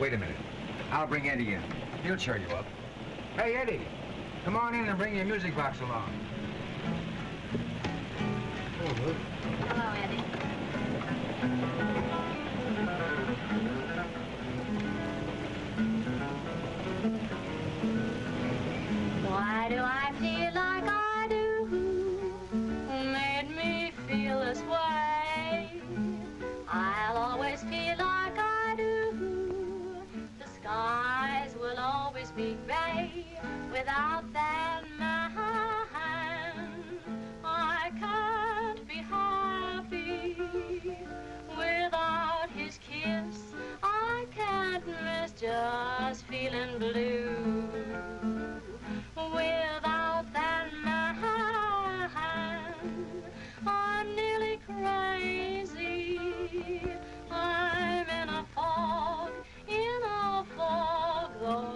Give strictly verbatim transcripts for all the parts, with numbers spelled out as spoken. Wait a minute. I'll bring Eddie in. He'll cheer you up. Hey, Eddie, come on in and bring your music box along. Hello, Luke. Hello, Eddie. Why do I feel like I do? Made me feel this way. I'll always feel like be gray without that man. I can't be happy without his kiss. I can't miss just feeling blue without that man. I'm nearly crazy. I'm in a fog, in a fog though.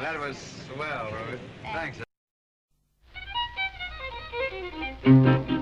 That was swell, Ruth. Thanks. Thank you.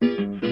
Thank you.